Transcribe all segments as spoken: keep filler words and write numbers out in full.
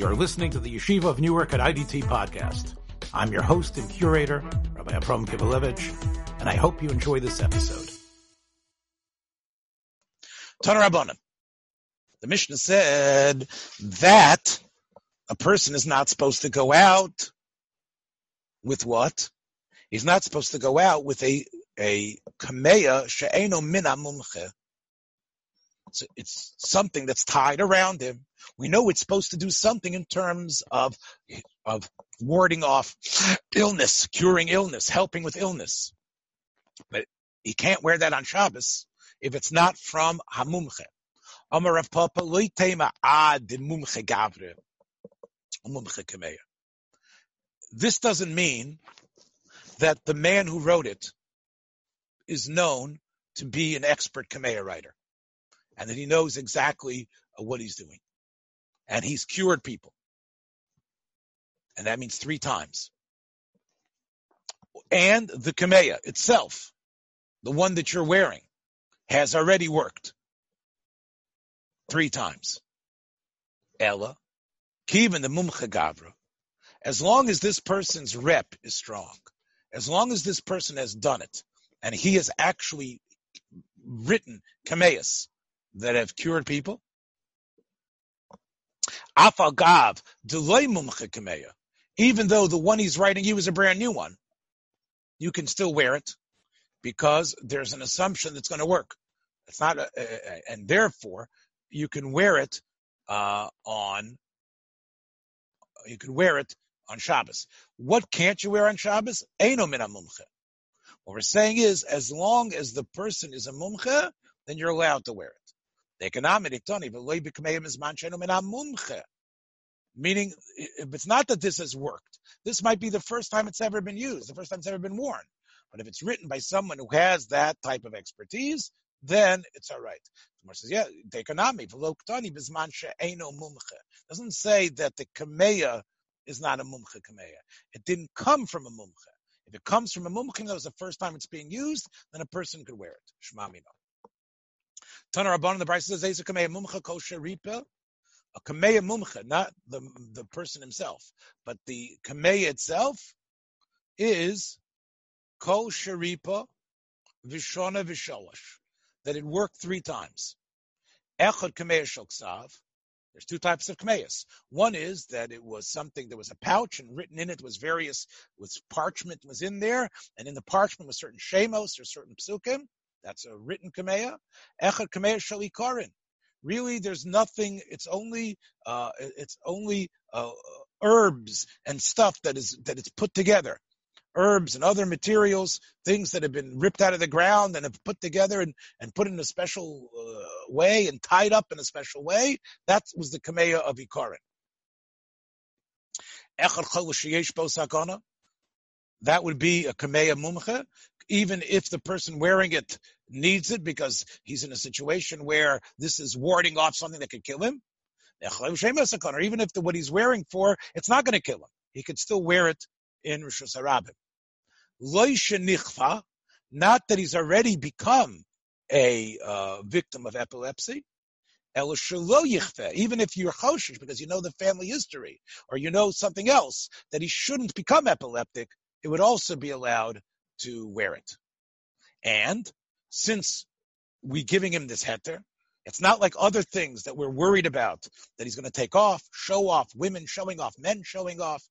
You're listening to the Yeshiva of Newark at I D T podcast. I'm your host and curator, Rabbi Abram Kibalevich, and I hope you enjoy this episode. Tana Rabbonan. The Mishnah said that a person is not supposed to go out with what? He's not supposed to go out with a a Kamea she'eno mina mumche. So it's something that's tied around him. We know it's supposed to do something in terms of of warding off illness, curing illness, helping with illness. But he can't wear that on Shabbos if it's not from Hamumche. Amar Rav Papa, lo yitema ad mumche gavre, mumche kameya. This doesn't mean that the man who wrote it is known to be an expert kameya writer, and that he knows exactly what he's doing. And he's cured people. And that means three times. And the Kamea itself, the one that you're wearing, has already worked three times. Ella, Kivan the Mumcha Gavra. As long as this person's rep is strong, as long as this person has done it, and he has actually written Kameas that have cured people, Afagav delay mumcha kameya. Even though the one he's writing you is a brand new one, you can still wear it because there's an assumption that's going to work. It's not, a, a, a, and therefore you can wear it uh, on. You can wear it on Shabbos. What can't you wear on Shabbos? Eino mina mumcha. What we're saying is, as long as the person is a mumcha, then you're allowed to wear it. Meaning, it's not that this has worked. This might be the first time it's ever been used, the first time it's ever been worn. But if it's written by someone who has that type of expertise, then it's all right. The Gemara says, yeah, it doesn't say that the kameya is not a mumcha kameya. It didn't come from a mumcha. If it comes from a mumcha, that was the first time it's being used, then a person could wear it. Shema mino. Tana Rabbonan, the Braisa says, a Kamea Mumcha Kosher Ripa, a Kamea Mumcha, not the the person himself, but the Kamea itself is Kosher Ripa Vishona Visholash, that it worked three times. Echad Kamea Shoksav, there's two types of Kameas. One is that it was something, there was a pouch, and written in it was various, was parchment was in there, and in the parchment was certain shemos or certain psukim. That's a written kameya. Echad kameya shalikarin. Really, there's nothing. It's only uh, it's only uh, herbs and stuff that is that it's put together, herbs and other materials, things that have been ripped out of the ground and have put together and, and put in a special uh, way and tied up in a special way. That was the kameya of ikarin. Echad chalushiyesh bo sakana. That would be a kameya mumcha, even if the person wearing it needs it because he's in a situation where this is warding off something that could kill him. Or even if the, what he's wearing for, it's not going to kill him. He could still wear it in Reshus HaRabim. Lo shenichfa, not that he's already become a uh, victim of epilepsy. El shelo yichfe, even if you're choshish because you know the family history or you know something else, that he shouldn't become epileptic, it would also be allowed to wear it. And since we're giving him this heter, it's not like other things that we're worried about, that he's going to take off, show off, women showing off, men showing off,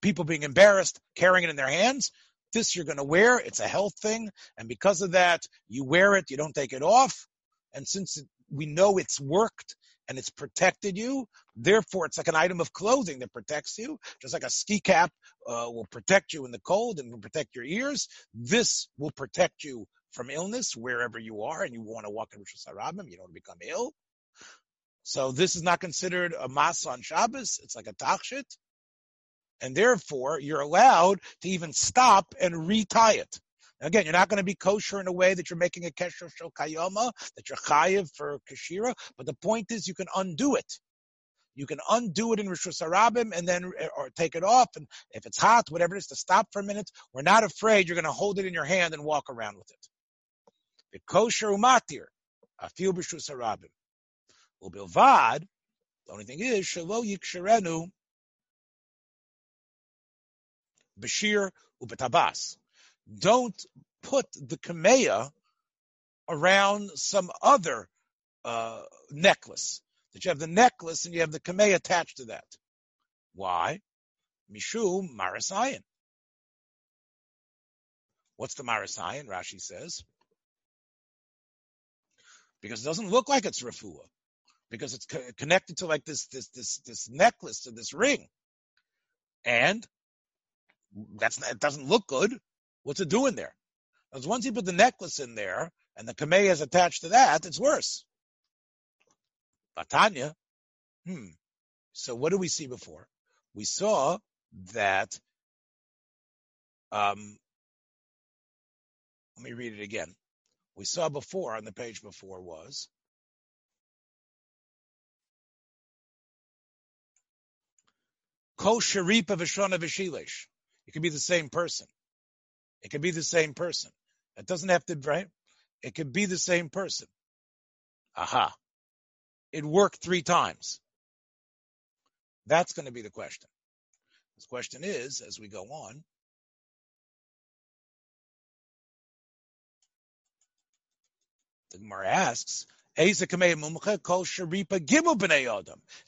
people being embarrassed, carrying it in their hands. This you're going to wear. It's a health thing. And because of that, you wear it, you don't take it off. And since we know it's worked and it's protected you, therefore it's like an item of clothing that protects you. Just like a ski cap uh, will protect you in the cold and will protect your ears, this will protect you from illness wherever you are, and you want to walk in Reshus HaRabim, you don't want to become ill. So this is not considered a masa on Shabbos, it's like a tachshit, and therefore you're allowed to even stop and retie it. Again, you're not going to be kosher in a way that you're making a kesher shel kayoma, that you're chayiv for kashira, but the point is you can undo it. You can undo it in Reshus HaRabim and then, or take it off, and if it's hot, whatever it is, to stop for a minute. We're not afraid you're going to hold it in your hand and walk around with it. The kosher umatir, afil Reshus HaRabim. Ubilvad, The only thing is, shelo yiksherenu b'shir ubetabas. Don't put the kamea around some other uh, necklace. That you have the necklace and you have the kamea attached to that. Why? Mishum marasayin. What's the marasayin? Rashi says, because it doesn't look like it's refuah, because it's co- connected to like this this this this necklace or this ring, and that's it doesn't look good. What's it doing there? Because once you put the necklace in there and the kamea is attached to that, it's worse. Batanya, hmm. So what did we see before? We saw that. Um, let me read it again. We saw before on the page before was Kol Sharipa V'Shona V'Shilesh. It could be the same person. It could be the same person. It doesn't have to, right? It could be the same person. Aha. It worked three times. That's going to be the question. The question is, as we go on, the Gemara asks, it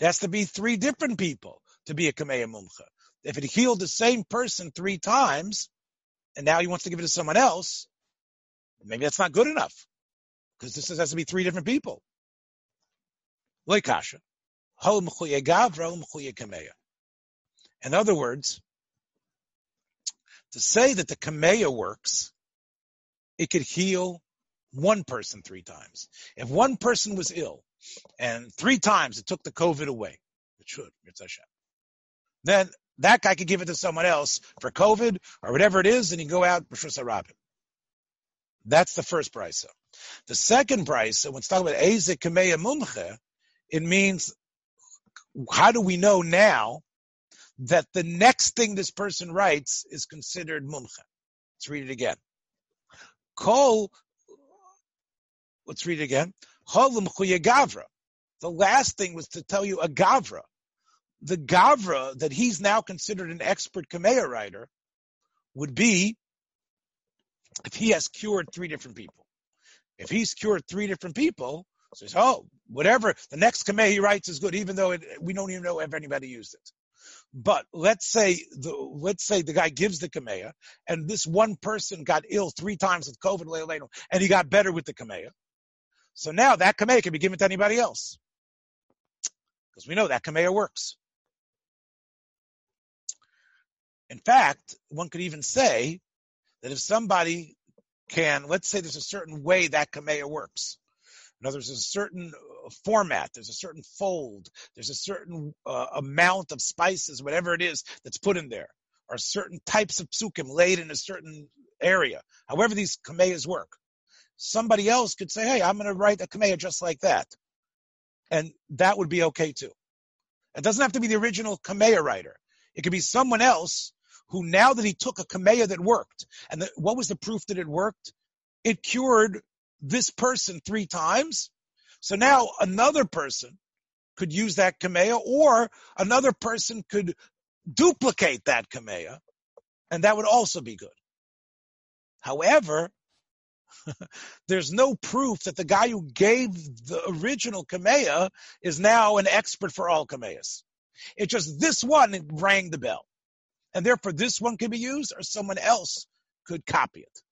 has to be three different people to be a Kamea Mumcha. If it healed the same person three times, and now he wants to give it to someone else, maybe that's not good enough, because this has to be three different people. Loikasha. In other words, to say that the Kamea works, it could heal one person three times. If one person was ill, and three times it took the COVID away, it should, it's Hashem, then that guy could give it to someone else for COVID or whatever it is, and he go out Reshus HaRabim. That's the first Braisa. The second Braisa, when it's talking about Eze Kamea Mumche, it means, how do we know now that the next thing this person writes is considered Mumche? Let's read it again. Kol Let's read it again. The last thing was to tell you a gavra. The gavra that he's now considered an expert Kamea writer would be if he has cured three different people. If he's cured three different people, says, oh, whatever, the next Kamea he writes is good, even though it, we don't even know if anybody used it. But let's say the let's say the guy gives the Kamea, and this one person got ill three times with COVID later, and he got better with the Kamea. So now that Kamea can be given to anybody else, because we know that Kamea works. In fact, one could even say that if somebody can, let's say there's a certain way that Kamea works. In other words, there's a certain format, there's a certain fold, there's a certain uh, amount of spices, whatever it is that's put in there, or certain types of psukim laid in a certain area. However these Kameas work. Somebody else could say, hey, I'm going to write a Kamea just like that. And that would be okay too. It doesn't have to be the original Kamea writer. It could be someone else who, now that he took a Kamea that worked, and the, what was the proof that it worked? It cured this person three times. So now another person could use that Kamea, or another person could duplicate that Kamea, and that would also be good. However, there's no proof that the guy who gave the original Kamea is now an expert for all Kameas. It's just this one rang the bell. And therefore this one could be used, or someone else could copy it.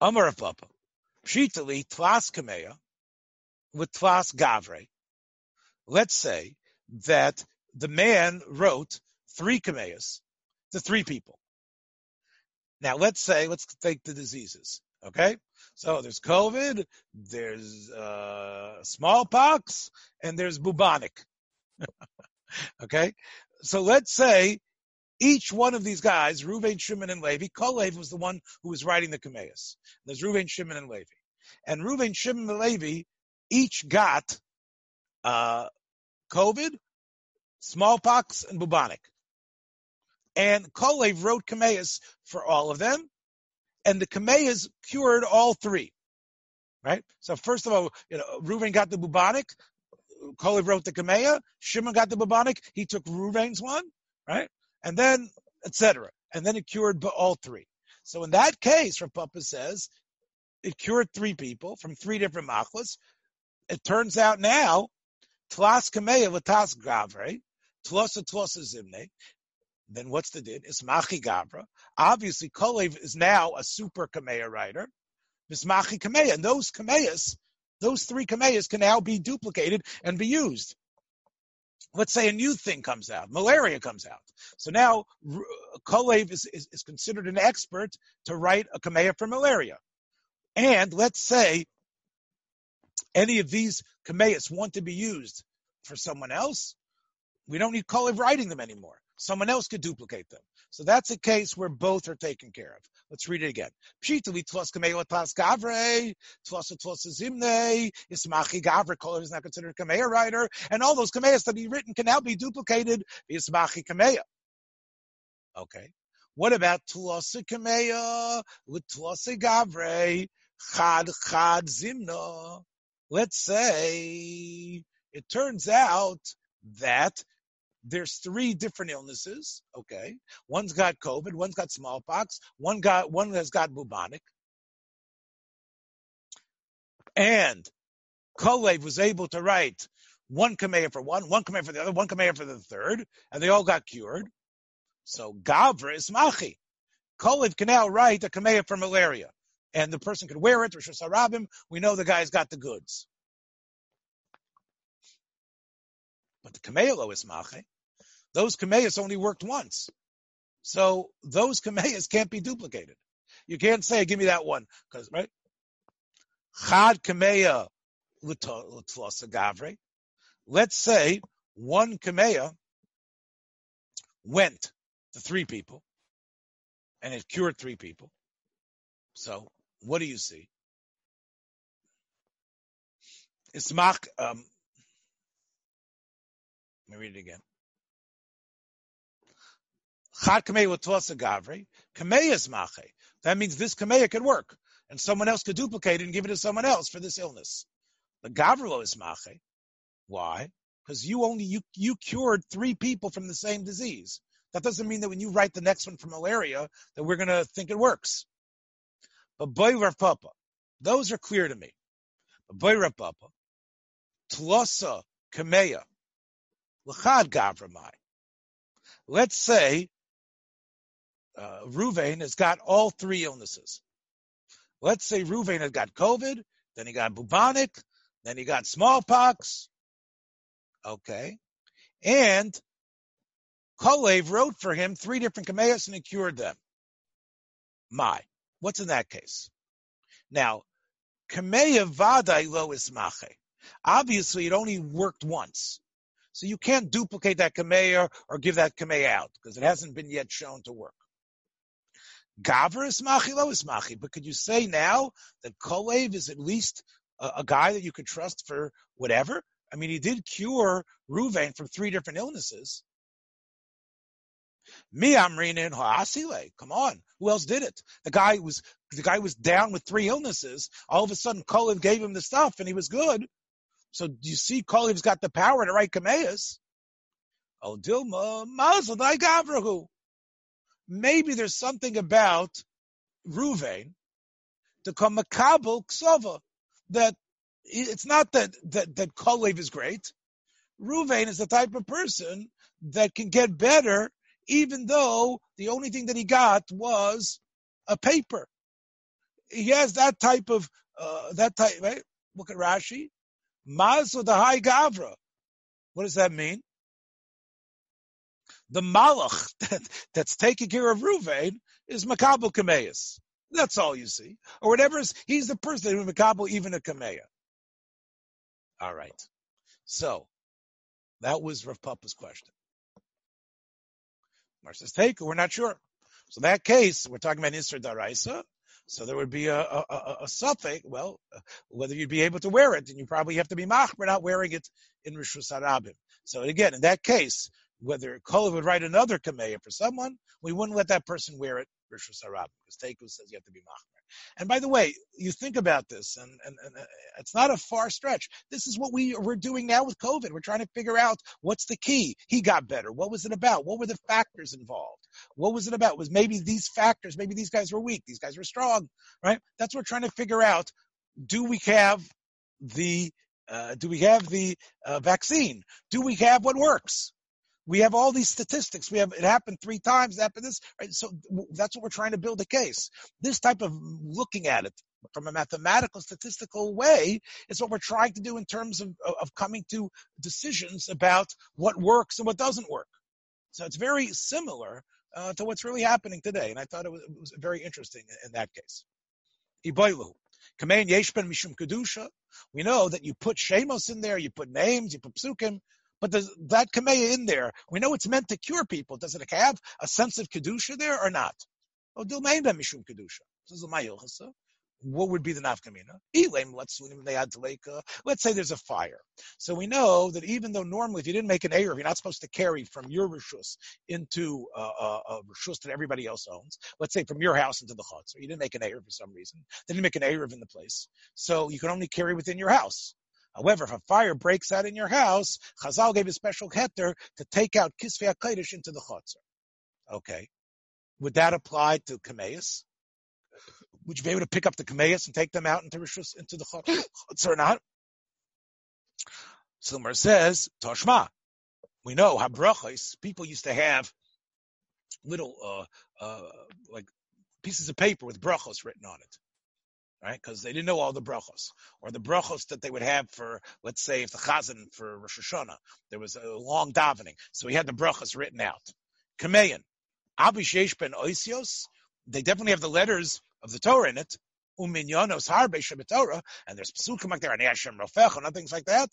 Amar Rav Papa, Pshitali Tlas Kamea with Tlas Gavre. Let's say that the man wrote three Kameas to three people. Now, let's say, let's take the diseases, okay? So there's COVID, there's uh, smallpox, and there's bubonic, okay? So let's say each one of these guys, Reuven, Shimon, and Levi, Kolev was the one who was writing the Kameas. There's Reuven, Shimon, and Levi. And Reuven, Shimon, and Levi each got uh, COVID, smallpox, and bubonic. And Kolev wrote Kameas for all of them, and the Kameas cured all three. right? So first of all, you know, Reuven got the bubonic. Kolev wrote the Kamea. Shimon got the bubonic. He took Reuven's one, right? And then, et cetera. And then it cured but all three. So in that case, Rav Papa says, it cured three people from three different machlas. It turns out now, Tlas Kamea Latas Gavre, Tlasa Tlasa Zimne. Then what's the din? It's Machi Gabra. Obviously, Kolev is now a super Kamea writer. It's Machi Kamea. And those Kameas, those three Kameas can now be duplicated and be used. Let's say a new thing comes out. Malaria comes out. So now Kolev is, is, is considered an expert to write a Kamea for malaria. And let's say any of these Kameas want to be used for someone else. We don't need Kolev writing them anymore. Someone else could duplicate them. So that's a case where both are taken care of. Let's read it again. Pshitali tlos kamei latas gavre, tlos tlos zimne, ismachi gavre, Kolev is not considered a Kamea writer, and all those Kameas that he written can now be duplicated, ismachi Kamea. Okay. What about tlos kamei, tlos gavre, chad chad zimna? Let's say it turns out that there's three different illnesses, okay? One's got COVID, one's got smallpox, one got one has got bubonic. And Kolev was able to write one Kamea for one, one Kamea for the other, one Kamea for the third, and they all got cured. So Gavra is Machi. Kolev can now write a Kamea for malaria, and the person could wear it, Reshus HaRabim. We know the guy's got the goods. But the Kamea lo is Machi. Those Kameas only worked once. So those Kameas can't be duplicated. You can't say, give me that one, because, right? Chad Kamea l'tlosa gavre. Let's say one Kamea went to three people and it cured three people. So what do you see? It's Mach, um, let me read it again. Chad Kamei Latwasa Gavri. Kamei is Mache. That means this Kamei could work, and someone else could duplicate it and give it to someone else for this illness. But Gavrilo is Mache. Why? Because you only you you cured three people from the same disease. That doesn't mean that when you write the next one for malaria that we're gonna think it works. But boy Rav Papa, those are clear to me. But boy Rav Papa, Tlasa Kamei. L'chad gavramai. Let's say uh, Reuven has got all three illnesses. Let's say Reuven has got COVID, then he got bubonic, then he got smallpox. Okay. And Kolev wrote for him three different Kameas and he cured them. My. What's in that case? Now, Kamea vadai lo ismache. Obviously, it only worked once. So you can't duplicate that Kamea or give that Kamea out because it hasn't been yet shown to work. Gavra is Machi, Lo is Machi. But could you say now that Kolev is at least a, a guy that you could trust for whatever? I mean, he did cure Reuven from three different illnesses. Me, Amrina and Haasile. Come on, who else did it? The guy was the guy was down with three illnesses. All of a sudden, Kolev gave him the stuff and he was good. So you see, Kolev's got the power to write Kameas. Oh, Dilma, Mazel, Dai Gavrahu. Maybe there's something about Reuven to come a Kabul Ksova that it's not that that that Kolev is great. Reuven is the type of person that can get better, even though the only thing that he got was a paper. He has that type of uh, that type. Right? Look at Rashi. Mazel the high Gavra. What does that mean? The Malach that, that's taking care of Reuven is Makabel Kameas. That's all you see. Or whatever is, he's the person who Makabel even a Kamea. All right. So, that was Rav Papa's question. Marcia's take, we're not sure. So, in that case, we're talking about Isra Daraisa. So there would be a, a, a, a suffix. Well, whether you'd be able to wear it, then you probably have to be machmer not wearing it in Reshus HaRabim. So again, in that case, whether Kolev would write another Kamea for someone, we wouldn't let that person wear it Reshus HaRabim, because Teiku says you have to be machmer. And by the way, you think about this, and, and, and it's not a far stretch. This is what we, we're doing now with COVID. We're trying to figure out what's the key. He got better. What was it about? What were the factors involved? What was it about? It was maybe these factors, maybe these guys were weak, these guys were strong, right? That's what we're trying to figure out. Do we have the uh, do we have the uh, vaccine? Do we have what works? We have all these statistics. We have it happened three times. It happened this. Right? So that's what we're trying to build a case. This type of looking at it from a mathematical, statistical way is what we're trying to do in terms of, of coming to decisions about what works and what doesn't work. So it's very similar uh, to what's really happening today. And I thought it was, it was very interesting in, in that case. Iboilu. Kamein Yeshben Mishum Kedusha. We know that you put shemos in there, you put names, you put psukim. But that Kamea in there, we know it's meant to cure people. Does it have a sense of Kedusha there or not? What would be the nafkamina? Let's say there's a fire. So we know that even though normally if you didn't make an Erev, you're not supposed to carry from your Rishus into a, a, a Rishus that everybody else owns. Let's say from your house into the Chatzor. You didn't make an Erev for some reason. They didn't make an Erev in the place. So you can only carry within your house. However, if a fire breaks out in your house, Chazal gave a special heter to take out Kisvei HaKodesh into the Chatzor. Okay. Would that apply to Kameis? Would you be able to pick up the Kameis and take them out into Rishus, into the Chatzor or not? Silmer says, Toshma. We know, Habrachos, people used to have little, uh, uh, like pieces of paper with brachos written on it. Right, because they didn't know all the brachos, or the brachos that they would have for, let's say, if the chazan for Rosh Hashanah, there was a long davening, so he had the brachos written out. Kameyan, Abishesh ben Oisios, they definitely have the letters of the Torah in it. Uminyonos harbe shebetorah, and there's psukim like there, and Hashem rofech, and other things like that.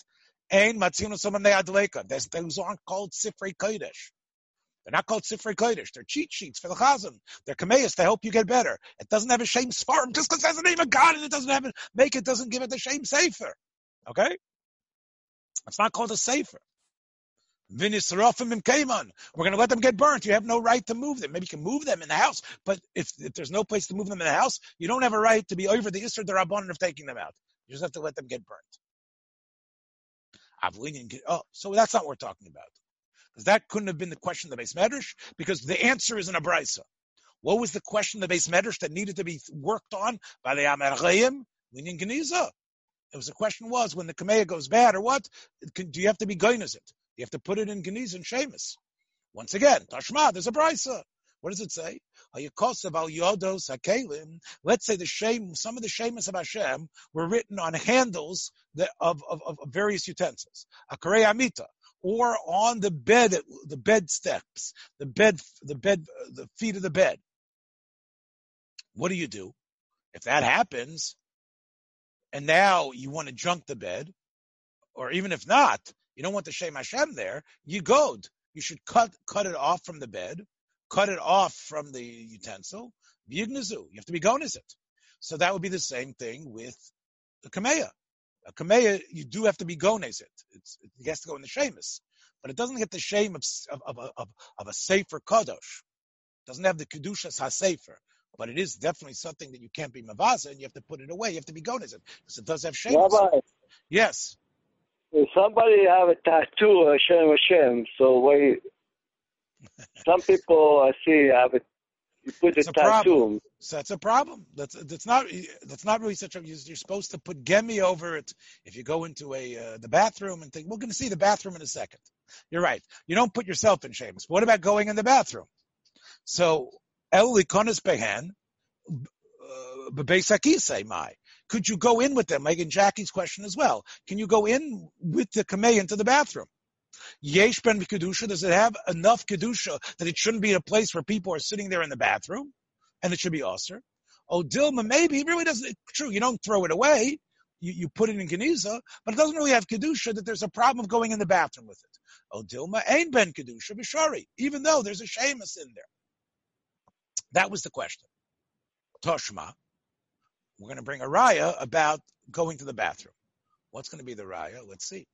Ein matzinos somanei adleika. Those aren't called sifrei kodesh. They're not called Sifrei Kodesh. They're cheat sheets for the Chazan. They're Kameas to help you get better. It doesn't have a Shem Sfarim just because it has the name of God and it doesn't have it. Make it doesn't give it the Shem Safer. Okay? It's not called a Safer. Vinisrofim and Kaman. We're going to let them get burnt. You have no right to move them. Maybe you can move them in the house, but if, if there's no place to move them in the house, you don't have a right to be over the Isser D'Rabbanan of taking them out. You just have to let them get burnt. Oh, so that's not what we're talking about. That couldn't have been the question of the Beis Medrash, because the answer is in a Braisa. What was the question of the Beis Medrash that needed to be worked on by the Amarayim? Leaning Geniza. It was the question was, when the Kamea goes bad or what, can, do you have to be Geniz it? You have to put it in Geniza and Shemus. Once again, Tashma, there's a Braisa. What does it say? Let's say the shame, some of the shemus of Hashem were written on handles that, of, of, of various utensils. Akarei Amita. Or on the bed, the bed steps, the bed, the bed, the feet of the bed. What do you do if that happens? And now you want to junk the bed, or even if not, you don't want the Shem Hashem there. You goad. You should cut cut it off from the bed, cut it off from the utensil. Yignazu. You have to be goniz it. So that would be the same thing with the Kamea. A Kamea, you do have to be gones it. It's, it has to go in the shemus, but it doesn't get the shame of of of, of a Safer Kadosh. It doesn't have the Kedushas HaSafer, but it is definitely something that you can't be Mavaza, and you have to put it away. You have to be gones it, because it does have shame. Rabbi, yes. If somebody have a tattoo, Hashem Hashem, so why, some people I see have it. You put a, a tattoo. So that's a problem. That's that's not that's not really such a. You're supposed to put gemi over it if you go into a uh, the bathroom and think we're going to see the bathroom in a second. You're right. You don't put yourself in shame. What about going in the bathroom? So el likonis behan bebesakisei mai. Could you go in with them? Like in Jackie's question as well. Can you go in with the kamei into the bathroom? Yesh ben kedusha. Does it have enough kedusha that it shouldn't be a place where people are sitting there in the bathroom, and it should be osir? Oh, Dilma, maybe it really doesn't. True, you don't throw it away. You, you put it in Geniza, but it doesn't really have kedusha that there's a problem of going in the bathroom with it. Oh, Dilma, ain't ben kedusha b'shari. Even though there's a shemus in there. That was the question. Toshma, we're going to bring a raya about going to the bathroom. What's going to be the raya? Let's see.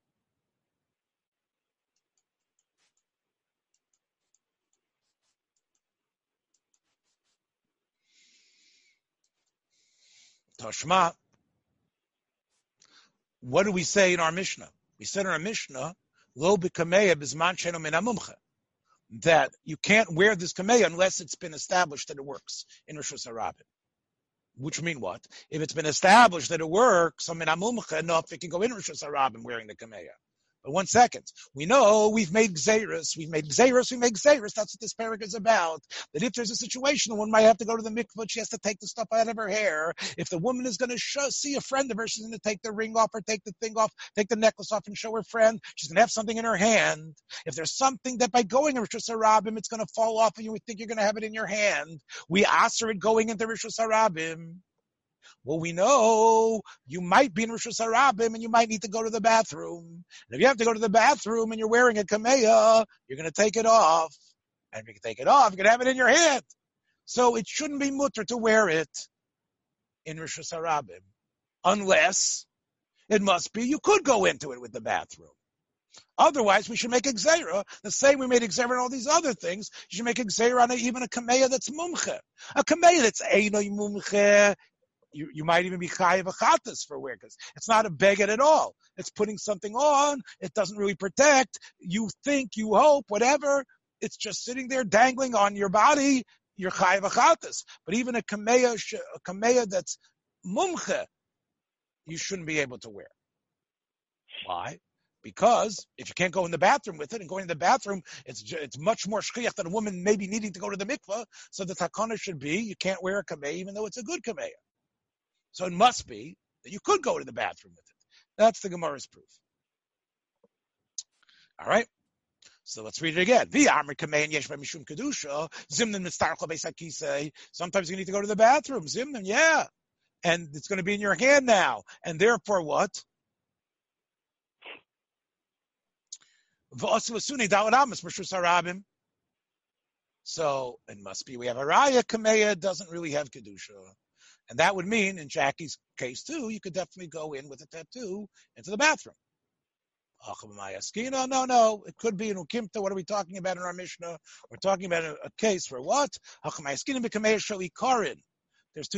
Tashma. What do we say in our Mishnah? We said in our Mishnah, Lo b'kamea b'zman she'eno min ha'mumcha, that you can't wear this kamea unless it's been established that it works in Reshus HaRabim. Which mean what? If it's been established that it works, I mean, amumcha enough, it can go in Rishus HaRabim wearing the Kamea. But one second. We know we've made Xeris, we've made Xeris, we make Xeris. That's what this parak is about. That if there's a situation, one might have to go to the mikvah, she has to take the stuff out of her hair. If the woman is going to show, see a friend of her, she's going to take the ring off or take the thing off, take the necklace off and show her friend. She's going to have something in her hand. If there's something that by going to Rishus HaRabim, it's going to fall off and you would think you're going to have it in your hand, we aser it going into Rishus HaRabim. Well, we know you might be in Rishus HaRabim and you might need to go to the bathroom. And if you have to go to the bathroom and you're wearing a Kamea, you're going to take it off. And if you can take it off, you can have it in your hand. So it shouldn't be mutter to wear it in Rishus HaRabim. Unless it must be you could go into it with the bathroom. Otherwise, we should make a gzeira. The same we made a gzeira on all these other things. You should make a gzeira on a, even a Kamea that's mumche. A Kamea that's einoi mumche. You, you might even be chayav achatas for wear, because it's not a bagot at all. It's putting something on. It doesn't really protect. You think, you hope, whatever. It's just sitting there dangling on your body. You're chayav achatas. But even a kamea, a kamea that's mumche, you shouldn't be able to wear. Why? Because if you can't go in the bathroom with it, and going in the bathroom, it's it's much more shchiach than a woman maybe needing to go to the mikvah. So the takana should be, you can't wear a kamea even though it's a good kamea. So it must be that you could go to the bathroom with it. That's the Gemara's proof. All right. So let's read it again. Sometimes you need to go to the bathroom. Zimnan, yeah. And it's going to be in your hand now. And therefore what? So it must be we have a raya. Kamea doesn't really have kedusha. And that would mean, in Jackie's case too, you could definitely go in with a tattoo into the bathroom. No, no, no. It could be in Ukimta. What are we talking about in our Mishnah? We're talking about a, a case for what? There's two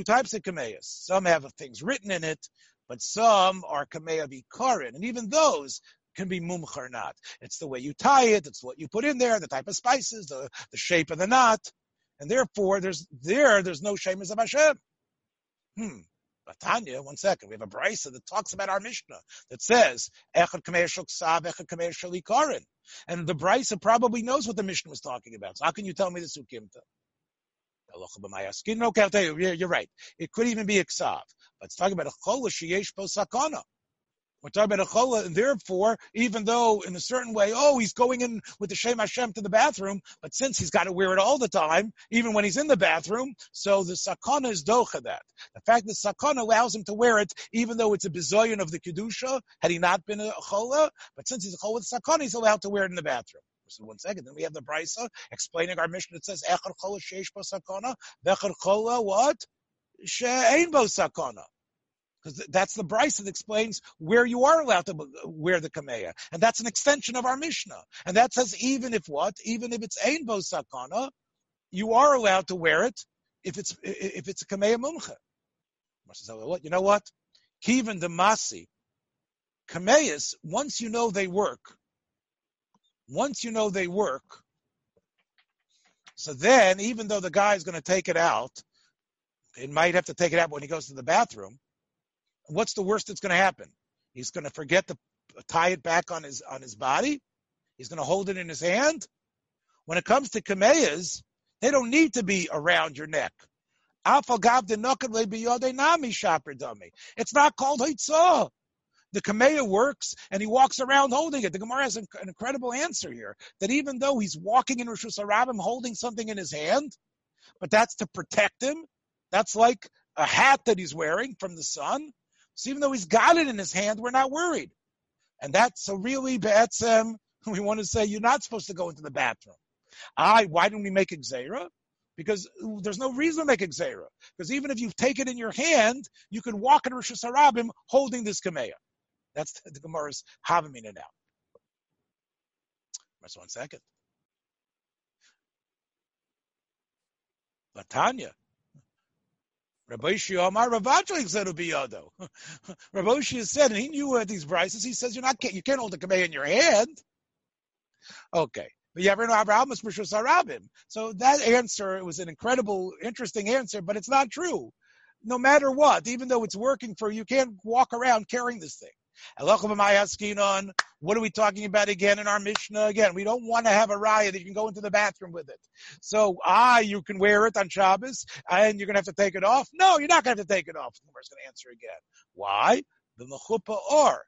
types of kameas. Some have things written in it, but some are kamea v'ikarin. And even those can be mumch or not. It's the way you tie it. It's what you put in there, the type of spices, the, the shape of the knot. And therefore, there's there, there's no shemas of Hashem. Hmm. Tanya, one second. We have a Braisa that talks about our Mishnah that says, Echad Kamei Shel Ksav, Echad Kamei Shel Ikarin. And the Braisa probably knows what the Mishnah was talking about. So how can you tell me this Ukimta? Okay, I'll tell you. You're right. It could even be a Ksav. But it's talking about a Chola Sheyesh Bo Sakana. We're talking about a Chola, and therefore, even though in a certain way, oh, he's going in with the Shem Hashem to the bathroom, but since he's got to wear it all the time, even when he's in the bathroom, so the Sakana is docha that. The fact that Sakana allows him to wear it, even though it's a bezoyan of the Kedusha, had he not been a Chola, but since he's a Chola with Sakana, he's allowed to wear it in the bathroom. So one second, then we have the Braisa explaining our Mishnah that says, Echar Chola Sheish Bo Sakana, Vechar Chola what? She'ein Bo Sakana. Because that's the Braisa that explains where you are allowed to wear the Kamea. And that's an extension of our Mishnah. And that says even if what? Even if it's Ein Bo Sakana, you are allowed to wear it if it's if it's a Kamea Mumcha. You know what? Kivan Damasi, Kameas, once you know they work, once you know they work, so then even though the guy is going to take it out, it might have to take it out when he goes to the bathroom. What's the worst that's going to happen? He's going to forget to tie it back on his on his body. He's going to hold it in his hand. When it comes to kameas, they don't need to be around your neck. It's not called haitzah. The kameya works, and he walks around holding it. The Gemara has an incredible answer here, that even though he's walking in Reshus HaRabim holding something in his hand, but that's to protect him. That's like a hat that he's wearing from the sun. So even though he's got it in his hand, we're not worried. And that's so really B'etzem, we want to say, you're not supposed to go into the bathroom. I, why didn't we make a gzeira? Because there's no reason to make a gzeira. Because even if you take it in your hand, you could walk in Reshus HaRabim holding this Kamea. That's the, the Gemara's Havamina now. Just one second. Latanya. Rabbi Shia Amar Ravachlik said Ubiyado. Rabbi Shia said, and he knew these brises. He says, you're not you can't hold the Kamea in your hand. Okay. But you ever know Abraham is Reshus HaRabim. So that answer, it was an incredible, interesting answer, but it's not true. No matter what, even though it's working for you, you can't walk around carrying this thing. What are we talking about again in our Mishnah? Again, we don't want to have a raya that you can go into the bathroom with it. So, ah, you can wear it on Shabbos, and you're going to have to take it off. No, you're not going to have to take it off. The Gemara's going to answer again. Why? The mechupa or.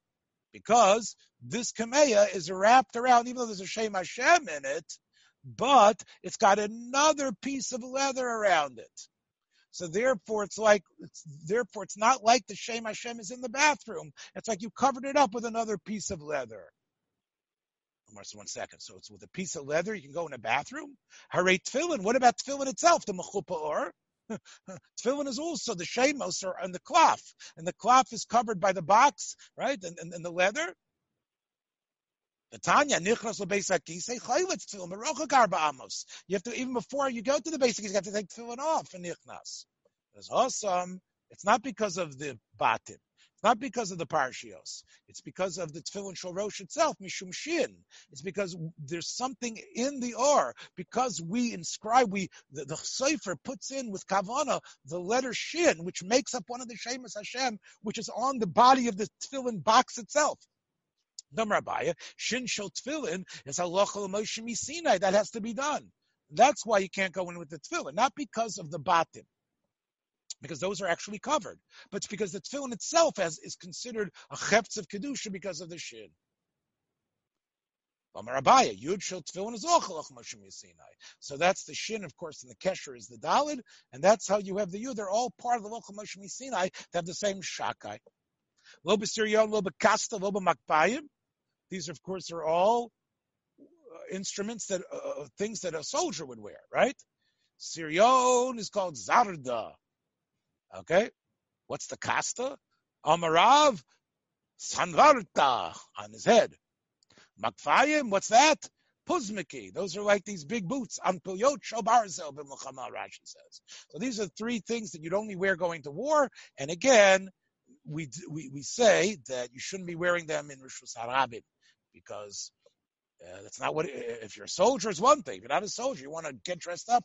Because this Kamea is wrapped around, even though there's a Shem Hashem in it, but it's got another piece of leather around it. So therefore, it's like it's, therefore it's not like the Shem Hashem is in the bathroom. It's like you covered it up with another piece of leather. Just one second. So it's with a piece of leather you can go in a bathroom. Hare Tefillin. What about Tefillin itself? The mechupa or. Tefillin is also the shemos or and the cloth, and the cloth is covered by the box, right? And and, and the leather. You have to, even before you go to the basic, you have to take tefillin off and nichnas. It's awesome. It's not because of the batim. It's not because of the parshios. It's because of the tefillin shorosh itself, mishum shin. It's because there's something in the or. Because we inscribe, we the, the Safer puts in with kavana the letter shin, which makes up one of the shemas Hashem, which is on the body of the tefillin box itself. Shin shel tefillin is halacha l'Moshe Sinai. That has to be done. That's why you can't go in with the tefillin, not because of the batim, because those are actually covered, but it's because the tefillin itself has, is considered a cheptz of kedusha because of the shin. Yud shel tefillin is ochel Moshe Sinai. So that's the shin, of course, and the kesher is the dalid, and that's how you have the yud. They're all part of the ochel Moshe Sinai. They have the same shakai. Lo b'siryon, lo b'kasta, lo b'makpayim. These, of course, are all instruments that uh, things that a soldier would wear, right? Siryon is called zarda. Okay, what's the kasta? Amarav sanvarta on his head. Makfayim, what's that? Puzmiki. Those are like these big boots. Ampulyot shobarzel b'mulchama. Rashi says. So these are three things that you'd only wear going to war. And again, we we we say that you shouldn't be wearing them in Reshus HaRabim because. Uh, that's not what, if you're a soldier, it's one thing. If you're not a soldier, you want to get dressed up.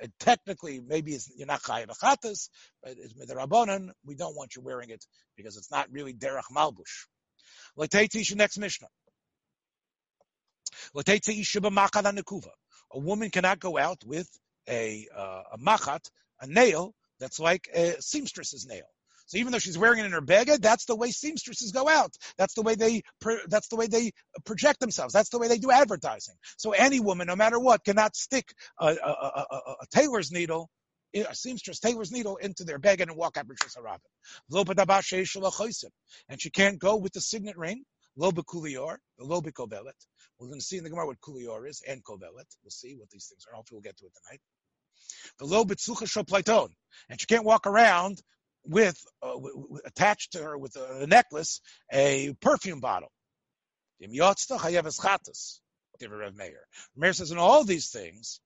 And technically, maybe it's, you're not Chayav achatas, but it's Tana Rabbonan. We don't want you wearing it because it's not really Derech Malbush. L'tei t'isha, next Mishnah. L'tei t'isha b'machat ha'nekuva. A woman cannot go out with a, uh, a machat, a nail that's like a seamstress's nail. So even though she's wearing it in her bagot, that's the way seamstresses go out. That's the way they that's the way they project themselves. That's the way they do advertising. So any woman, no matter what, cannot stick a, a, a, a, a tailor's needle, a seamstress tailor's needle into their bagot and walk out Reshus HaRabim. And she can't go with the signet ring. Lo b'kulior, lo b'kovelet. We're going to see in the Gemara what kulior is and kovelet. We'll see what these things are. Hopefully we'll get to it tonight. The lo b'tzucha shel platon, and she can't walk around with uh, w- w- attached to her with a, a necklace, a perfume bottle. Chayav achatas, Rav Meir. Rav Meir says in all these things,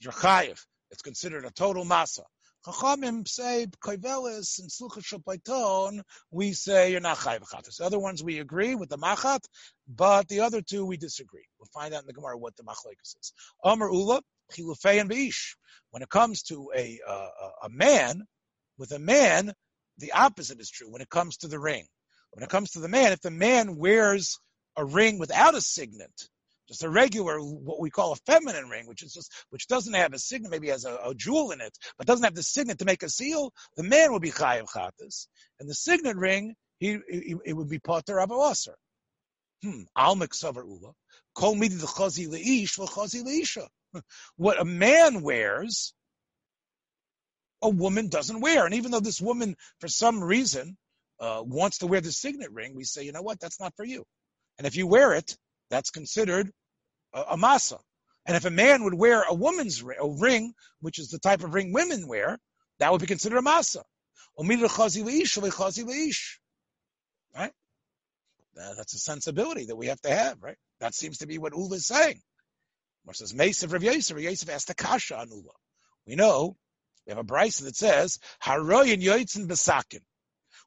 your chayav, it's considered a total masa. Chachamim say kovelis and slucha shopaiton. We say you're not chayav achatas. The other ones we agree with the machat, but the other two we disagree. We'll find out in the Gemara what the machlekes is. Amar ula chilufei and beish. When it comes to a uh, a man. With a man, the opposite is true when it comes to the ring. When it comes to the man, if the man wears a ring without a signet, just a regular, what we call a feminine ring, which is just which doesn't have a signet, maybe has a, a jewel in it, but doesn't have the signet to make a seal, the man will be chayav chatas, and the signet ring, he, he it would be pater av aser. Hmm. Al miksavar ula kol midi d'chazi leish l'chazi leisha. What a man wears, a woman doesn't wear. And even though this woman, for some reason, uh, wants to wear the signet ring, we say, you know what, that's not for you. And if you wear it, that's considered a, a masa. And if a man would wear a woman's ri- a ring, which is the type of ring women wear, that would be considered a masa. Right? That's a sensibility that we have to have, right? That seems to be what Ula is saying. Rav Yosef asked the kasha on Ula. We know We have a Braisa that says, Haroyin Yoitzin Besakin.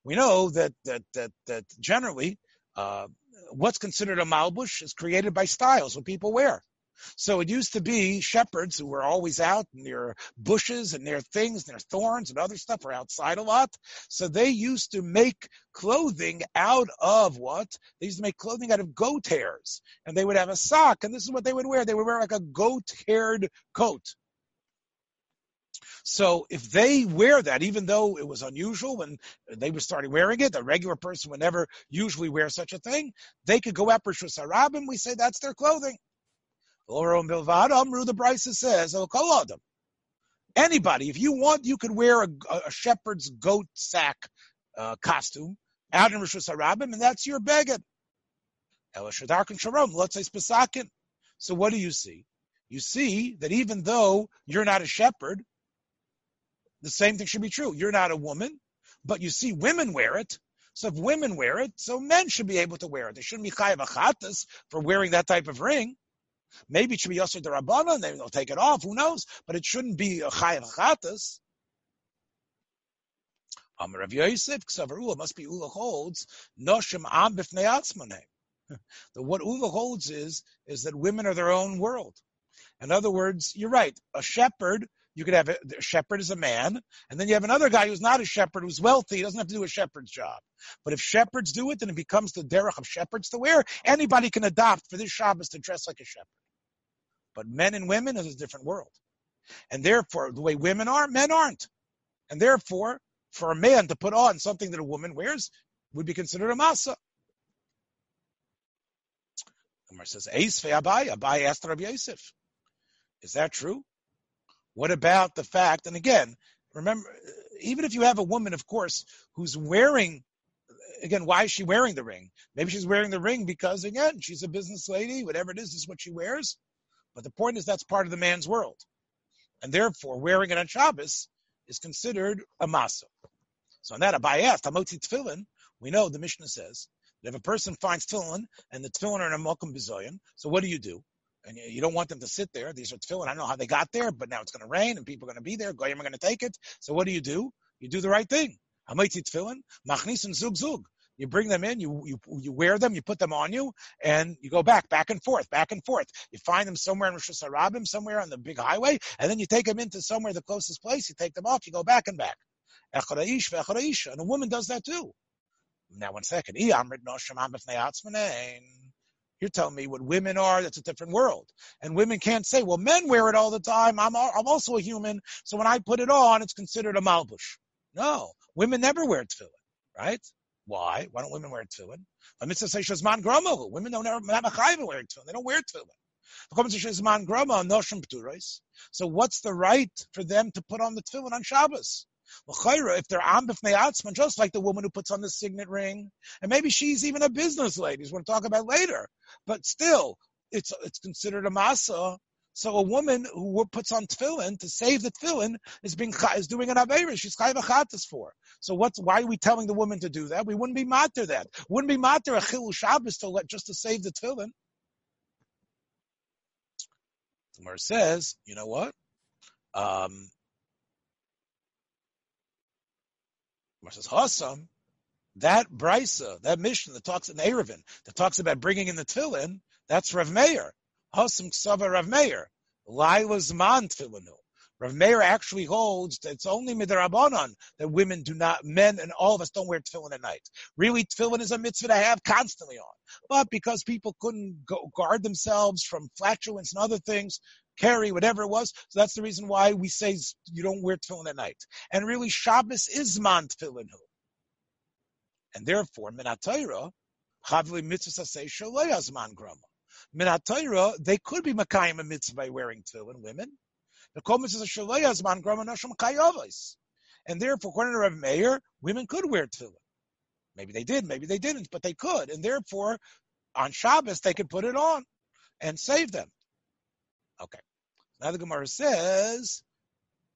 We know that that that that generally uh, what's considered a Malbush is created by styles, what people wear. So it used to be shepherds who were always out near bushes and near things, near thorns and other stuff, were outside a lot. So they used to make clothing out of what? They used to make clothing out of goat hairs. And they would have a sock, and this is what they would wear. They would wear like a goat-haired coat. So if they wear that, even though it was unusual when they were starting wearing it, a regular person would never usually wear such a thing, they could go up Reshus HaRabim, we say that's their clothing. The Braisa says, anybody, if you want, you could wear a, a shepherd's goat sack uh, costume out in Reshus HaRabim, and that's your bagot. So what do you see? You see that even though you're not a shepherd, the same thing should be true. You're not a woman, but you see women wear it. So if women wear it, so men should be able to wear it. They shouldn't be Chayav achatas for wearing that type of ring. Maybe it should be Yeshiva of Newark, and they'll take it off. Who knows? But it shouldn't be a Chayav achatas. Amar Rav Yosef, Ksav Ula, must be Ula holds, Noshim Am B'fnei Atzmanei. What Ula holds is, is that women are their own world. In other words, you're right. A shepherd, you could have a, a shepherd is a man, and then you have another guy who's not a shepherd, who's wealthy, he doesn't have to do a shepherd's job. But if shepherds do it, then it becomes the derech of shepherds to wear. Anybody can adopt for this Shabbos to dress like a shepherd. But men and women is a different world. And therefore, the way women are, men aren't. And therefore, for a man to put on something that a woman wears would be considered a masa. Gemara says, Eis fe Abai, Abai asked Rabbi Yosef. Is that true? What about the fact, and again, remember, even if you have a woman, of course, who's wearing, again, why is she wearing the ring? Maybe she's wearing the ring because, again, she's a business lady, whatever it is, this is what she wears. But the point is that's part of the man's world. And therefore, wearing it on Shabbos is considered a masa. So on that, Abai asked, Hamotzi Tefillin, we know the Mishnah says, that if a person finds Tefillin, and the Tefillin are in a Mokum Bizoyan, so what do you do? And you don't want them to sit there. These are tefillin. I don't know how they got there, but now it's going to rain and people are going to be there. Goyim are going to take it. So what do you do? You do the right thing. Hamaiti tefillin, machnisim zug zug. You bring them in, you, you you wear them, you put them on you, and you go back, back and forth, back and forth. You find them somewhere in Reshus HaRabim, somewhere on the big highway, and then you take them into somewhere the closest place. You take them off, you go back and back. Echoraish vechoraish. And a woman does that too. Now one second. You're telling me what women are, that's a different world. And women can't say, well, men wear it all the time. I'm I'm also a human. So when I put it on, it's considered a malbush. No, women never wear tefillin, right? Why? Why don't women wear tefillin? Women don't ever, not even wear tefillin. They don't wear tefillin. So what's the right for them to put on the tefillin on Shabbos? If they're am b'fnei atzman, just like the woman who puts on the signet ring, and maybe she's even a business lady, as we'll talk about later, but still, it's it's considered a masa. So a woman who puts on tefillin to save the tefillin is being is doing an aveira. She's chayav achatas for. So what's why are we telling the woman to do that? We wouldn't be mater that. Wouldn't be mater a chilul Shabbos to let just to save the tefillin. The Gemara says, you know what? Um, Says Hassam, that Braisa, that Mishnah that talks in Erev, that talks about bringing in the tefillin, that's Rav Meir. Hassam Ksava Rav Meir. Laila's man tefillinu. Rav Meir actually holds that it's only midrabanan that women do not, men and all of us don't wear tefillin at night. Really, tefillin is a mitzvah to have constantly on. But because people couldn't go, guard themselves from flatulence and other things, carry, whatever it was, so that's the reason why we say you don't wear tefillin at night. And really, Shabbos is man tefillinu. And therefore, minatayra, havli mitzvah sasei shaloyaz man grama. Minatayra, they could be makayim a mitzvah by wearing tefillin, women. And therefore, according to Rav Meir, women could wear tefillin. Maybe they did, maybe they didn't, but they could. And therefore, on Shabbos, they could put it on and save them. Okay. Now the Gemara says,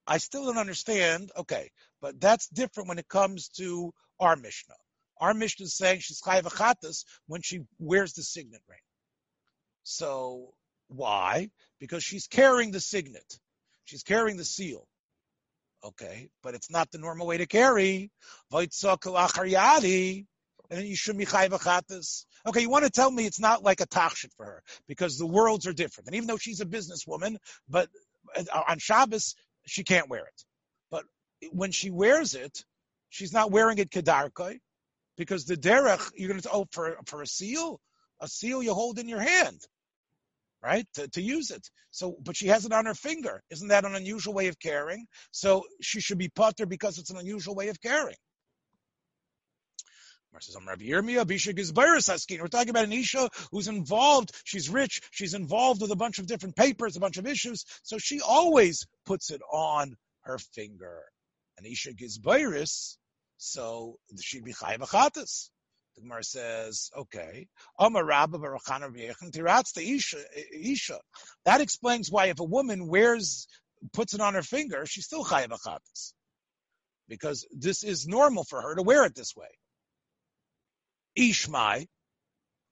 I still don't understand. Okay, but that's different when it comes to our Mishnah. Our Mishnah is saying she's chayav achatas when she wears the signet ring. So why? Because she's carrying the signet. She's carrying the seal. Okay, but it's not the normal way to carry. And you should be Chayav achatas. Okay, you want to tell me it's not like a Tachshit for her because the worlds are different. And even though she's a businesswoman, but on Shabbos, she can't wear it. But when she wears it, she's not wearing it kedarkai because the derech, you're going to, oh, for, for a seal? A seal you hold in your hand, right, to, to use it. So, but she has it on her finger. Isn't that an unusual way of carrying? So she should be putter because it's an unusual way of carrying. We're talking about an Isha who's involved. She's rich. She's involved with a bunch of different papers, a bunch of issues. So she always puts it on her finger. An Isha Gizbairis, so she'd be Chayav achatas. The Gemara says, okay. That explains why if a woman wears, puts it on her finger, she's still Chayav achatas. Because this is normal for her to wear it this way. Ishmai,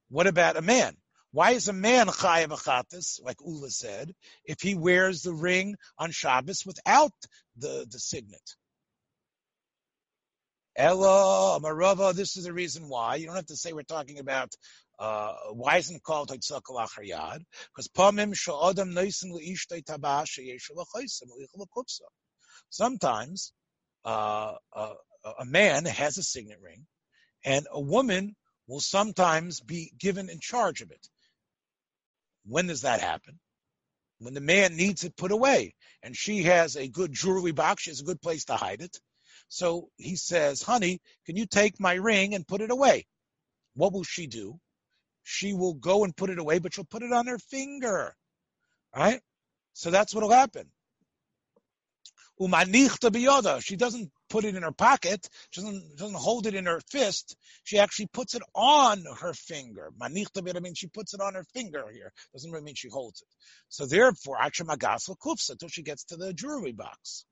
what about a man? Why is a man Chayav achatas, like Ula said, if he wears the ring on Shabbos without the, the signet? Ella, Marava, this is the reason why. You don't have to say we're talking about uh, why isn't it called Haitzak Lachar Yad? Because Pamim Sha'adam Naisin L'Ishtay Tabah She'yesh L'Chaysim L'Ichel L'Kupsa. Sometimes uh, a, a man has a signet ring, and a woman will sometimes be given in charge of it. When does that happen? When the man needs it put away. And she has a good jewelry box. She has a good place to hide it. So he says, honey, can you take my ring and put it away? What will she do? She will go and put it away, but she'll put it on her finger. All right? So that's what will happen. She doesn't put it in her pocket. She doesn't, doesn't hold it in her fist. She actually puts it on her finger. Manichta, I mean, she puts it on her finger here. Doesn't really mean she holds it. So therefore, until she gets to the jewelry box.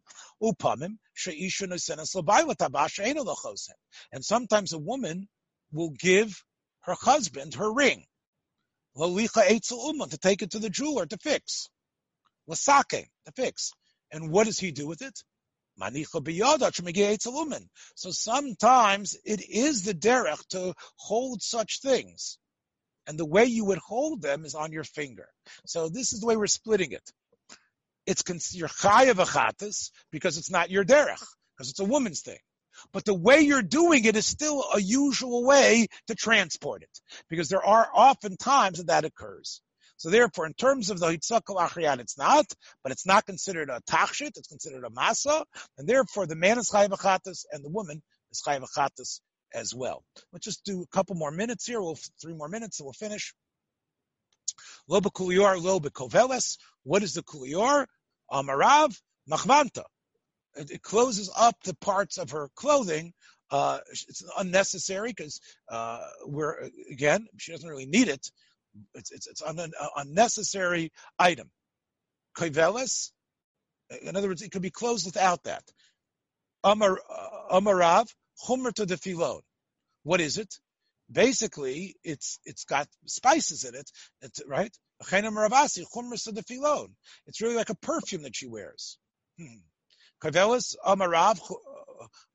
And sometimes a woman will give her husband her ring to take it to the jeweler to fix. To fix. And what does he do with it? So sometimes it is the derech to hold such things. And the way you would hold them is on your finger. So this is the way we're splitting it. It's your Chayav achatas because it's not your derech, because it's a woman's thing. But the way you're doing it is still a usual way to transport it, because there are often times that that occurs. So therefore, in terms of the Hitzakal Achriyat, it's not, but it's not considered a Tachshit, it's considered a Masa, and therefore the man is Chayav achatas and the woman is Chayav achatas as well. Let's just do a couple more minutes here, we'll three more minutes and we'll finish. Lo b'Kulior, lo b'Koveles. What is the Kulior? Amarav, Machvanta. It closes up the parts of her clothing. Uh, it's unnecessary because uh, we're, again, she doesn't really need it. It's it's it's an unnecessary item. Koveles, in other words, it could be closed without that. Amar Amarav Chumra to Tefillin. What is it? Basically, it's it's got spices in it. It's, right? It's really like a perfume that she wears. Koveles Amarav.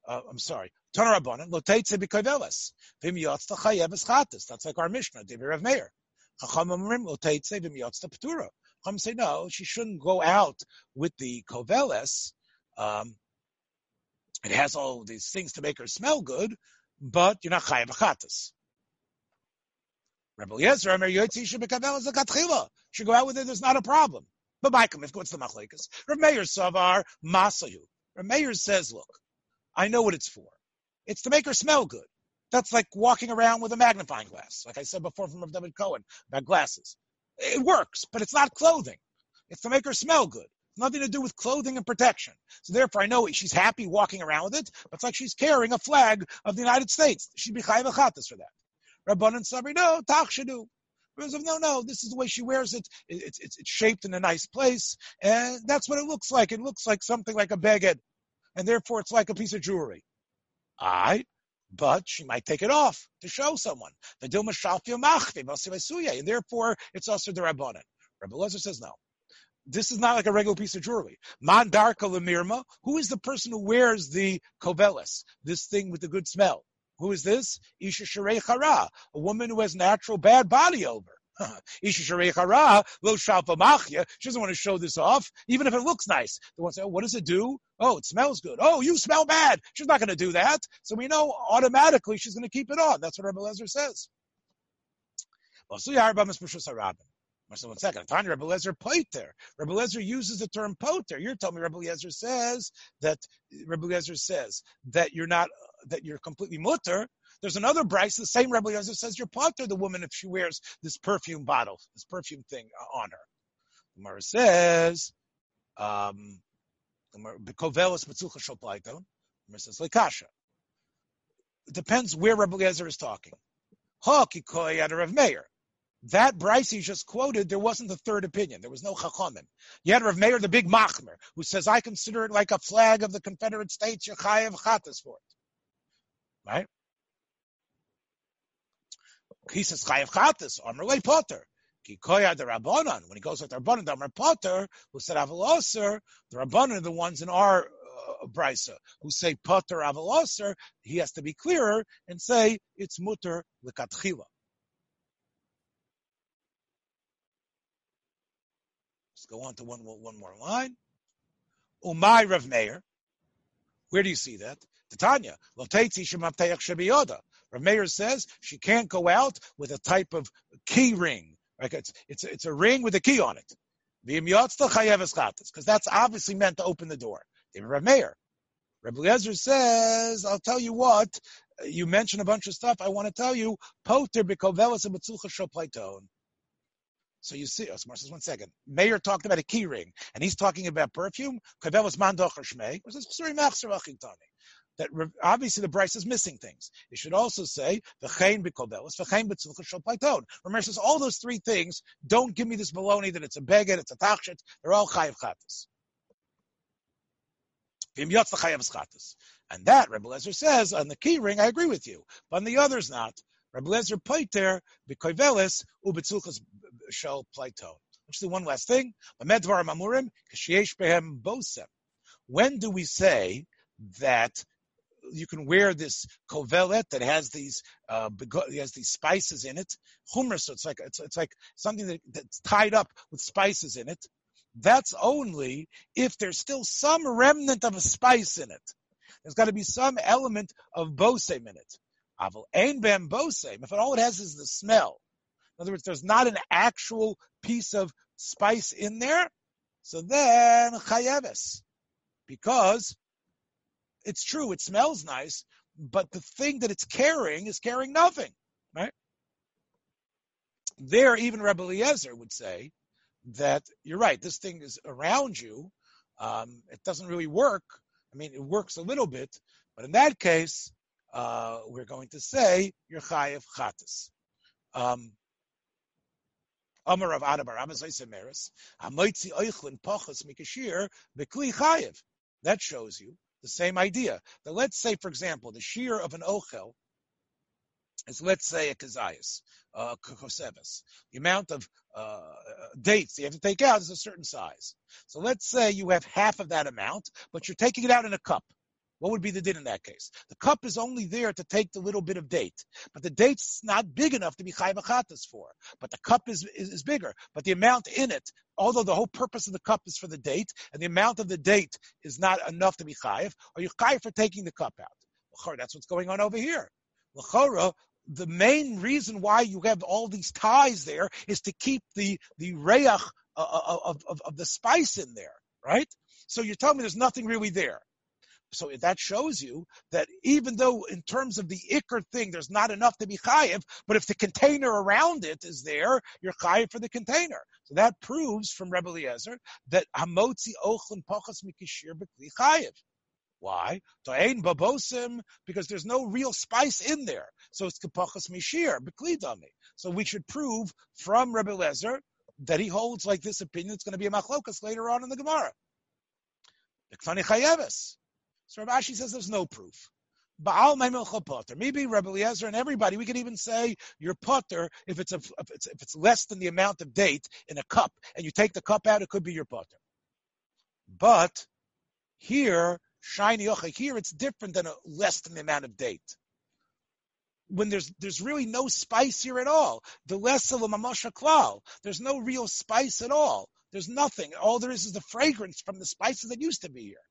Uh, I'm sorry. Tana Rabbonan Loteitze b'Koveles. V'im Yotzta Chayev Eschatis. That's like our Mishnah, David Rav Meir. Chacham say, no, she shouldn't go out with the koveles. Um, it has all these things to make her smell good, but you're not Chayav achatas. Rebbe Lezer, she go out with it, there's not a problem. But Batim, if what's the machlekes? Rav Meir Savar Masayu. Rav Meir says, look, I know what it's for. It's to make her smell good. That's like walking around with a magnifying glass, like I said before from Rav David Cohen about glasses. It works, but it's not clothing. It's to make her smell good. It's nothing to do with clothing and protection. So therefore, I know she's happy walking around with it, but it's like she's carrying a flag of the United States. She'd be Chayav achatas for that. Rabbanan Sabri, no, Tachshidu. No, no, this is the way she wears it. It's, it's, it's shaped in a nice place, and that's what it looks like. It looks like something like a bagot, and therefore it's like a piece of jewelry. I... But she might take it off to show someone. And therefore, it's also the Rabbanan. Rebbe Lezer says no. This is not like a regular piece of jewelry. Man darka lemirma. Who is the person who wears the koveles, this thing with the good smell? Who is this? Isha sherei chara, a woman who has natural bad body over. Isha sherei chara lo shalpa machya. She doesn't want to show this off, even if it looks nice. They want to say, oh, what does it do? Oh, it smells good. Oh, you smell bad. She's not going to do that. So we know automatically she's going to keep it on. That's what Rebbe Lezer says. Well, so Yarba Mispushus Harabim. So one second, Tanya Rebbe Lezer poiter. Rebbe Lezer uses the term poiter. You're telling me Rebbe Lezer says that Rebbe Lezer says that you're not that you're completely mutter. There's another Braisa, the same Rebbe Lezer says you're poiter the woman if she wears this perfume bottle, this perfume thing on her. The Gemara says, um, "Bekovelas betzucha shoplaito." The Gemara says, "Lekasha." It depends where Rebbe Lezer is talking. Ha kikoi ad Rav Meir. That Braisa just quoted, there wasn't the third opinion. There was no Chachamim. You had Rav Meir, the big Machmer, who says, I consider it like a flag of the Confederate States, you're Chayav achatas for it. Right? He says, Chayav achatas, Amr le Potter. Ki koya the Rabbonan. When he goes with the Rabbonan, Amr Potter, who said Avaloser, the Rabbonan are the ones in our uh, Braisa, who say Potter Avaloser, he has to be clearer and say, it's Mutter Likatchila. Go on to one, one more line. Umay Rav Meir. Where do you see that? Titania. Rav Meir says she can't go out with a type of key ring. Like it's it's it's a ring with a key on it. Because that's obviously meant to open the door. Rav Meir. Rebbe Lezer says, I'll tell you what, you mentioned a bunch of stuff. I want to tell you, Poter b'kovelas u'b'tzucha shoplaiton. So you see, Osmar says, one second. Meir talked about a key ring, and he's talking about perfume. That obviously the Braisa is missing things. It should also say, Rameir says, all those three things, don't give me this baloney that it's a bagot, it's a tachshit. They're all chayav chatas. And that, Rebbe Lezer says, on the key ring, I agree with you. But on the others, not. Rebbe Lezer poiter b'koveles u'b'tzuchas shel plato. Let's do one last thing. When do we say that you can wear this kovelet that has these uh, has these spices in it? Humra, so it's like it's, it's like something that, that's tied up with spices in it. That's only if there's still some remnant of a spice in it. There's got to be some element of bosem in it. Aval ein bem bosem. If all it has is the smell. In other words, there's not an actual piece of spice in there. So then, chayeves. Because it's true, it smells nice, but the thing that it's carrying is carrying nothing, right? There, even Rebbe Lezer would say that, you're right, this thing is around you. Um, it doesn't really work. I mean, it works a little bit. But in that case, uh, we're going to say, you're chayev chatas. Um, that shows you the same idea. Now let's say, for example, the shear of an ochel is, let's say, a kazayas, a koseves. The amount of uh, dates you have to take out is a certain size. So let's say you have half of that amount, but you're taking it out in a cup. What would be the din in that case? The cup is only there to take the little bit of date, but the date's not big enough to be chayav achatas for. But the cup is, is is bigger. But the amount in it, although the whole purpose of the cup is for the date, and the amount of the date is not enough to be chayav, are you chayav for taking the cup out? That's what's going on over here. L'chora, the main reason why you have all these ties there is to keep the the reach of of, of the spice in there, right? So you're telling me there's nothing really there. So that shows you that even though in terms of the ikr thing, there's not enough to be chayiv, but if the container around it is there, you're chayiv for the container. So that proves from Rebbe Lezer that hamotzi ochlin pachas mikishir b'kli chayiv. Why? To'ein babosim, because there's no real spice in there. So it's k'pachas mishir b'kli dami. So we should prove from Rebbe Lezer that he holds like this opinion. It's going to be a machlokas later on in the Gemara. B'kfani chayeves. So Rav Ashi says there's no proof. Baal Maimilcha Potter. Maybe Rebbe Lezer and everybody, we could even say your Potter, if it's a, if it's if it's less than the amount of date in a cup, and you take the cup out, it could be your Potter. But here, shiny ochel, here it's different than a less than the amount of date. When there's there's really no spice here at all. The lesser l'mamasha klal. There's no real spice at all. There's nothing. All there is is the fragrance from the spices that used to be here.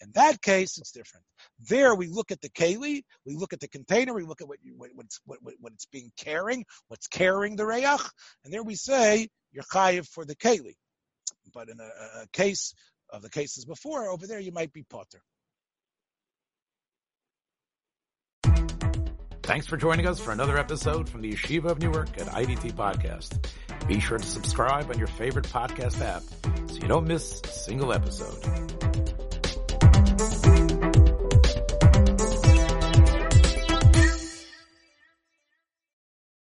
In that case, it's different. There, we look at the keli, we look at the container, we look at what, you, what, what's, what, what it's being carrying, what's carrying the reyach, and there we say you're chayiv for the keli. But in a, a case of the cases before, over there you might be potter. Thanks for joining us for another episode from the Yeshiva of Newark at I D T Podcast. Be sure to subscribe on your favorite podcast app so you don't miss a single episode.